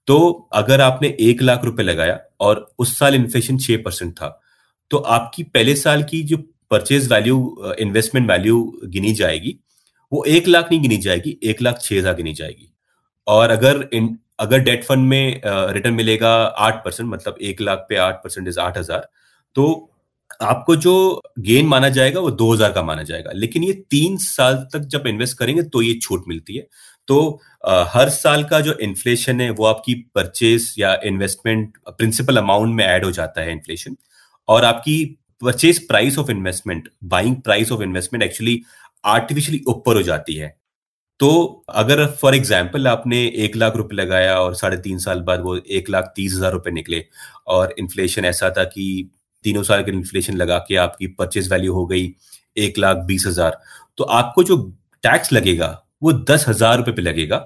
तो अगर आपने एक लाख रुपए लगाया और उस साल इन्फ्लेशन छः परसेंट था, तो आपकी पहले साल की जो परचेज वैल्यू, इन्वेस्टमेंट वैल्यू गिनी जाएगी, वो एक लाख नहीं गिनी जाएगी, एक लाख छः हजार गिनी जाएगी। और अगर इन, अगर डेट फंड में रिटर्न मिलेगा आठ परसेंट, मतलब एक लाख पे आठ परसेंट इज आठ हजार, तो आपको जो गेन माना जाएगा वो दो हजार का माना जाएगा। लेकिन ये तीन साल तक जब इन्वेस्ट करेंगे तो ये छूट मिलती है। तो आ, हर साल का जो इन्फ्लेशन है वो आपकी परचेस या इन्वेस्टमेंट प्रिंसिपल अमाउंट में ऐड हो जाता है इन्फ्लेशन, और आपकी purchase price of investment, buying price of investment actually artificially ऊपर हो जाती है। तो अगर फॉर एग्जाम्पल आपने एक लाख रुपए लगाया और साढ़े तीन साल बाद वो एक लाख तीस हजार रुपये निकले, और इन्फ्लेशन ऐसा था कि तीनों साल के इन्फ्लेशन लगा के आपकी परचेस वैल्यू हो गई एक लाख बीस हजार, तो आपको जो टैक्स लगेगा वो दस हजार रुपये पे लगेगा,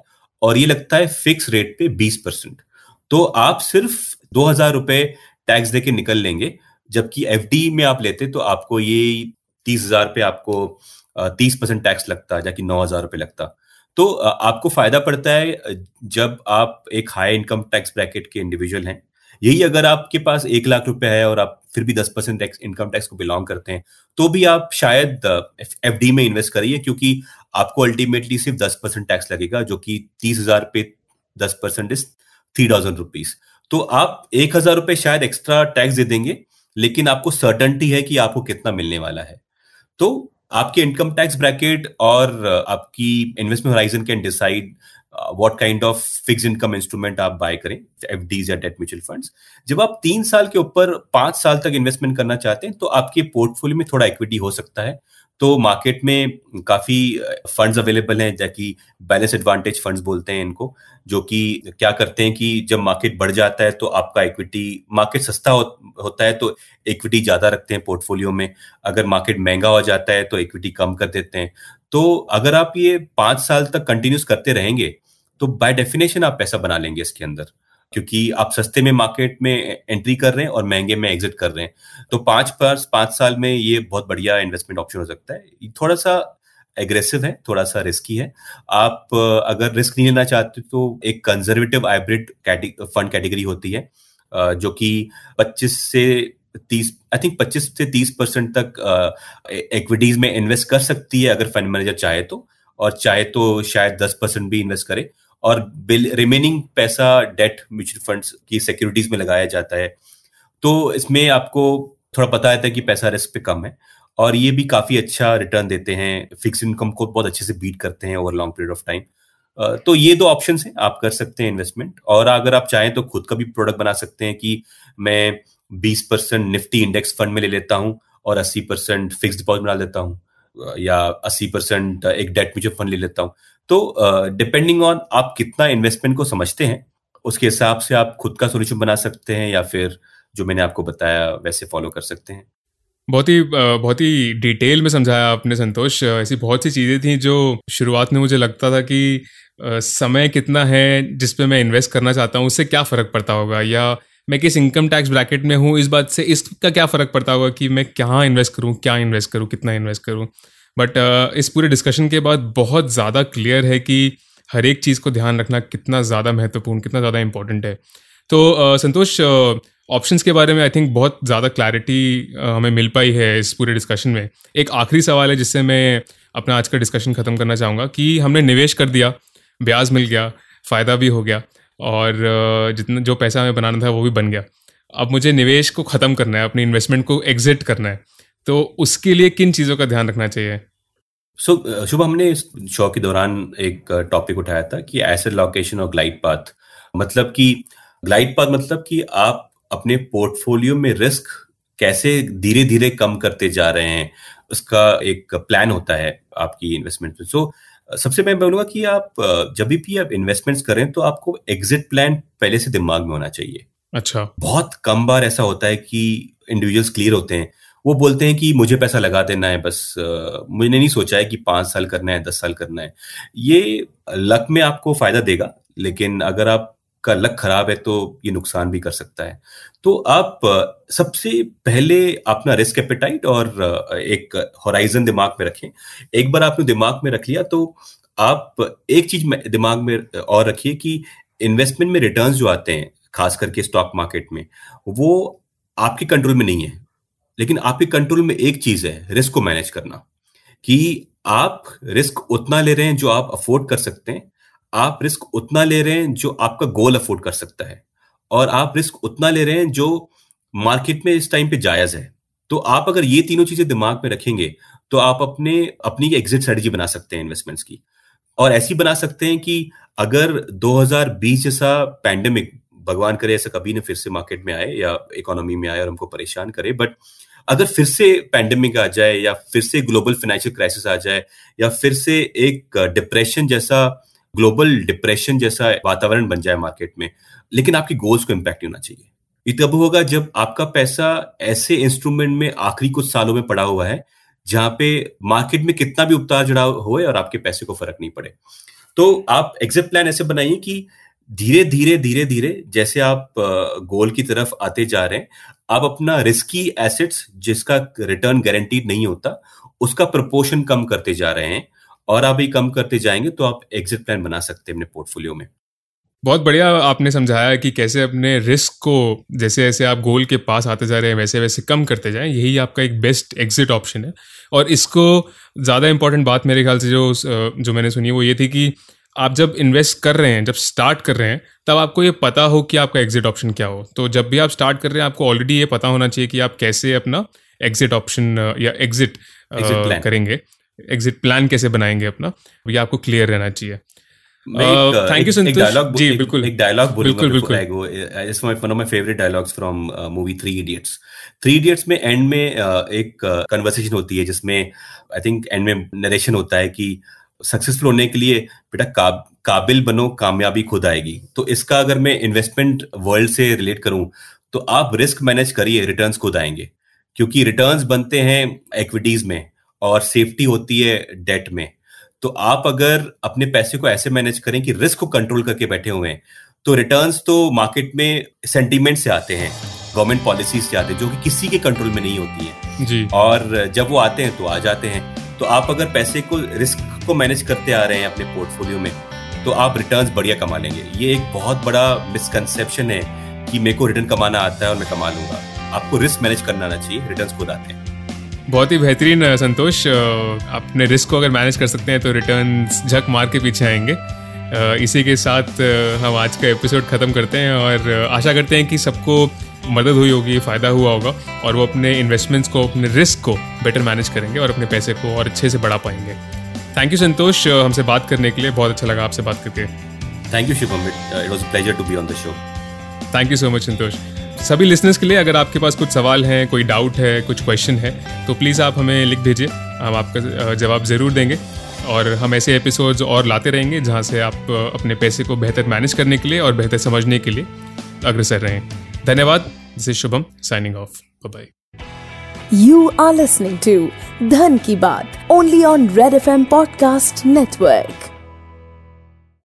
और ये लगता है फिक्स रेट पे बीस परसेंट। तो आप सिर्फ दो हजार रुपये टैक्स देके निकल लेंगे, जबकि एफडी में आप लेते तो आपको ये तीस हजार पे आपको तीस परसेंट टैक्स लगता, जबकि नौ हजार रुपये लगता। तो आपको फायदा पड़ता है जब आप एक हाई इनकम टैक्स ब्रैकेट के इंडिविजुअल हैं। यही अगर आपके पास एक लाख रुपये है और आप फिर भी दस परसेंट इनकम टैक्स को बिलोंग करते हैं, तो भी आप शायद एफडी में इन्वेस्ट करिए, क्योंकि आपको अल्टीमेटली सिर्फ दस परसेंट टैक्स लगेगा, जो कि तीस हजार पे दस percent is three thousand rupees. तो आप एक हजार रुपये शायद एक्स्ट्रा टैक्स दे देंगे, लेकिन आपको सर्टेनिटी है कि आपको कितना मिलने वाला है। तो आपके इनकम टैक्स ब्रैकेट और आपकी investment horizon can decide what kind of fix income instrument आप बाय करें, एफडीज या डेट म्यूचुअल फंड्स। जब आप तीन साल के ऊपर पांच साल तक इन्वेस्टमेंट करना चाहते हैं, तो आपके पोर्टफोलियो में थोड़ा इक्विटी हो सकता है। तो मार्केट में काफी फंड्स अवेलेबल हैं, जैकि बैलेंस एडवांटेज फंड्स बोलते हैं इनको, जो कि क्या करते हैं कि जब मार्केट बढ़ जाता है तो आपका इक्विटी, मार्केट सस्ता हो, होता है तो इक्विटी ज्यादा रखते हैं पोर्टफोलियो में, अगर मार्केट महंगा हो जाता है तो इक्विटी कम कर देते हैं। तो अगर आप ये पांच साल तक कंटिन्यूस करते रहेंगे तो बाय डेफिनेशन आप पैसा बना लेंगे इसके अंदर, क्योंकि आप सस्ते में मार्केट में एंट्री कर रहे हैं और महंगे में एग्जिट कर रहे हैं। तो पांच पास पांच साल में ये बहुत बढ़िया इन्वेस्टमेंट ऑप्शन हो सकता है। थोड़ा सा एग्रेसिव है, थोड़ा सा रिस्की है। आप अगर रिस्क नहीं लेना चाहते तो एक कंजर्वेटिव हाइब्रिड फंड कैटेगरी होती है, जो कि पच्चीस से तीस, आई थिंक पच्चीस से तीस परसेंट तक इक्विटीज में इन्वेस्ट कर सकती है अगर फंड मैनेजर चाहे तो, और चाहे तो शायद दस परसेंट भी इन्वेस्ट करे, और रिमेनिंग पैसा डेट म्यूचुअल फंड्स की सिक्योरिटीज में लगाया जाता है। तो इसमें आपको थोड़ा पता रहता है कि पैसा रिस्क पे कम है, और ये भी काफ़ी अच्छा रिटर्न देते हैं, फिक्स इनकम को बहुत अच्छे से बीट करते हैं over long period of time. तो ये दो ऑप्शन हैं, आप कर सकते हैं इन्वेस्टमेंट। और अगर आप चाहें तो खुद का भी प्रोडक्ट बना सकते हैं कि मैं बीस परसेंट निफ्टी इंडेक्स फंड में ले लेता हूँ और अस्सी परसेंट फिक्स डिपॉजिट बना लेता हूँ, या अस्सी परसेंट एक डेट म्यूचुअल फंड ले लेता हूँ। तो डिपेंडिंग uh, ऑन आप कितना इन्वेस्टमेंट को समझते हैं, उसके हिसाब से आप खुद का सोल्यूशन बना सकते हैं, या फिर जो मैंने आपको बताया वैसे फॉलो कर सकते हैं। बहुत ही बहुत ही डिटेल में समझाया आपने संतोष। ऐसी बहुत सी चीज़ें थी जो शुरुआत में मुझे लगता था कि समय कितना है जिस पे मैं इन्वेस्ट करना चाहता हूँ उससे क्या फ़र्क पड़ता होगा, या मैं किस इनकम टैक्स ब्रैकेट में हूँ इस बात से इसका क्या फ़र्क पड़ता होगा कि मैं कहाँ इन्वेस्ट करूँ, क्या इन्वेस्ट करूँ, कितना इन्वेस्ट करूँ। बट इस पूरे डिस्कशन के बाद बहुत ज़्यादा क्लियर है कि हर एक चीज़ को ध्यान रखना कितना ज़्यादा महत्वपूर्ण, कितना ज़्यादा इंपॉर्टेंट है। तो संतोष, ऑप्शंस के बारे में आई थिंक बहुत ज़्यादा क्लैरिटी हमें मिल पाई है इस पूरे डिस्कशन में। एक आखिरी सवाल है जिससे मैं अपना आज का डिस्कशन ख़त्म करना चाहूँगा कि हमने निवेश कर दिया, ब्याज मिल गया, फ़ायदा भी हो गया और जितना जो पैसा हमें बनाना था वो भी बन गया। अब मुझे निवेश को ख़त्म करना है, अपनी इन्वेस्टमेंट को एग्जिट करना है, तो उसके लिए किन चीज़ों का ध्यान रखना चाहिए? सो so, शुभ हमने इस शो के दौरान एक टॉपिक उठाया था कि एसेट एलोकेशन और ग्लाइड पाथ, मतलब कि ग्लाइड पाथ मतलब कि आप अपने पोर्टफोलियो में रिस्क कैसे धीरे धीरे कम करते जा रहे हैं, उसका एक प्लान होता है आपकी इन्वेस्टमेंट में। सो सबसे मैं बोलूँगा कि आप जब भी आप इन्वेस्टमेंट्स करें तो आपको एग्जिट प्लान पहले से दिमाग में होना चाहिए। अच्छा, बहुत कम बार ऐसा होता है कि इंडिविजुअल्स क्लियर होते हैं, वो बोलते हैं कि मुझे पैसा लगा देना है, बस मैंने नहीं सोचा है कि पाँच साल करना है, दस साल करना है। ये लक में आपको फायदा देगा, लेकिन अगर आप का लक खराब है तो ये नुकसान भी कर सकता है। तो आप सबसे पहले अपना रिस्क एपेटाइट और एक होराइजन दिमाग में रखें। एक बार आपने दिमाग में रख लिया तो आप एक चीज दिमाग में और रखिए कि इन्वेस्टमेंट में रिटर्न्स जो आते हैं खास करके स्टॉक मार्केट में, वो आपके कंट्रोल में नहीं है, लेकिन आपके कंट्रोल में एक चीज है, रिस्क को मैनेज करना, कि आप रिस्क उतना ले रहे हैं जो आप अफोर्ड कर सकते हैं, आप रिस्क उतना ले रहे हैं जो आपका गोल अफोर्ड कर सकता है, और आप रिस्क उतना ले रहे हैं जो मार्केट में इस टाइम पे जायज है। तो आप अगर ये तीनों चीजें दिमाग में रखेंगे तो आप अपने अपनी एग्जिट स्ट्रेटजी बना सकते हैं इन्वेस्टमेंट्स की, और ऐसी बना सकते हैं कि अगर दो हज़ार बीस जैसा पैंडेमिक, भगवान करे ऐसा कभी ना फिर से मार्केट में आए या इकोनॉमी में आए और हमको परेशान करे, बट अगर फिर से पैंडेमिक आ जाए या फिर से ग्लोबल फाइनेंशियल क्राइसिस आ जाए या फिर से एक डिप्रेशन जैसा, ग्लोबल डिप्रेशन जैसा वातावरण बन जाए मार्केट में, लेकिन आपके गोल्स को इम्पैक्ट होना चाहिए। ये तब होगा जब आपका पैसा ऐसे इंस्ट्रूमेंट में आखिरी कुछ सालों में पड़ा हुआ है जहां पे मार्केट में कितना भी उतार चढ़ाव होए और आपके पैसे को फर्क नहीं पड़े। तो आप एग्जिट प्लान ऐसे बनाइए कि धीरे धीरे धीरे धीरे जैसे आप गोल की तरफ आते जा रहे हैं, आप अपना रिस्की एसेट्स जिसका रिटर्न गारंटीड नहीं होता उसका प्रपोर्शन कम करते जा रहे हैं, और आप ये कम करते जाएंगे तो आप एग्जिट प्लान बना सकते हैं अपने पोर्टफोलियो में। बहुत बढ़िया आपने समझाया कि कैसे अपने रिस्क को जैसे जैसे आप गोल के पास आते जा रहे हैं वैसे वैसे कम करते जाएं, यही आपका एक बेस्ट एग्जिट ऑप्शन है। और इसको ज़्यादा इंपॉर्टेंट बात मेरे ख्याल से जो जो मैंने सुनी वो ये थी कि आप जब इन्वेस्ट कर रहे हैं, जब स्टार्ट कर रहे हैं, तब आपको ये पता हो कि आपका एग्जिट ऑप्शन क्या हो। तो जब भी आप स्टार्ट कर रहे हैं आपको ऑलरेडी ये पता होना चाहिए कि आप कैसे अपना एग्जिट ऑप्शन या एग्जिट करेंगे, एग्जिट प्लान कैसे बनाएंगे अपना, ये आपको क्लियर रहना चाहिए। Thank you Santosh ji. बिल्कुल एक डायलॉग बिल्कुल बिल्कुल my favourite dialogues from movie Three Idiots. Three Idiots में एंड में एक कन्वर्सेशन होती है जिसमें आई थिंक एंड में नरेशन होता है कि सक्सेसफुल होने के लिए बेटा काब, काबिल बनो, कामयाबी खुद आएगी। तो इसका अगर मैं इन्वेस्टमेंट वर्ल्ड से रिलेट करूं तो आप रिस्क मैनेज करिए, रिटर्न्स खुद आएंगे, क्योंकि रिटर्न्स बनते हैं इक्विटीज में और सेफ्टी होती है डेट में। तो आप अगर अपने पैसे को ऐसे मैनेज करें कि रिस्क को कंट्रोल करके बैठे हुए हैं, तो रिटर्न्स तो मार्केट में सेंटीमेंट से आते हैं, गवर्नमेंट पॉलिसीज से आते हैं, जो कि किसी के कंट्रोल में नहीं होती है जी। और जब वो आते हैं तो आ जाते हैं। तो आप अगर पैसे को रिस्क को मैनेज करते आ रहे हैं अपने पोर्टफोलियो में तो आप रिटर्न्स बढ़िया कमा लेंगे। ये एक बहुत बड़ा मिसकंसेप्शन है कि मेरे को रिटर्न कमाना आता है और मैं कमा लूंगा। आपको रिस्क मैनेज करना आना चाहिए, रिटर्न्स खुद आते हैं। बहुत ही बेहतरीन संतोष, अपने रिस्क को अगर मैनेज कर सकते हैं तो रिटर्न्स झक मार के पीछे आएंगे। इसी के साथ हम आज का एपिसोड ख़त्म करते हैं और आशा करते हैं कि सबको मदद हुई होगी, फ़ायदा हुआ होगा और वो अपने इन्वेस्टमेंट्स को, अपने रिस्क को बेटर मैनेज करेंगे और अपने पैसे को और अच्छे से बढ़ा पाएंगे। थैंक यू संतोष, हमसे बात करने के लिए बहुत अच्छा लगा आपसे बात करके। Thank you Shubham, it was a pleasure to be on the show. Thank you so much Santosh. सभी लिसनर्स के लिए अगर आपके पास कुछ सवाल हैं, कोई डाउट है, कुछ क्वेश्चन है, तो प्लीज़ आप हमें लिख भेजिए, हम आपका जवाब ज़रूर देंगे। और हम ऐसे एपिसोड्स और लाते रहेंगे जहां से आप अपने पैसे को बेहतर मैनेज करने के लिए और बेहतर समझने के लिए अग्रसर रहें। धन्यवाद। This is Shubham signing off. Bye-bye. You are listening to Dhan Ki Baat, only on Red F M Podcast Network.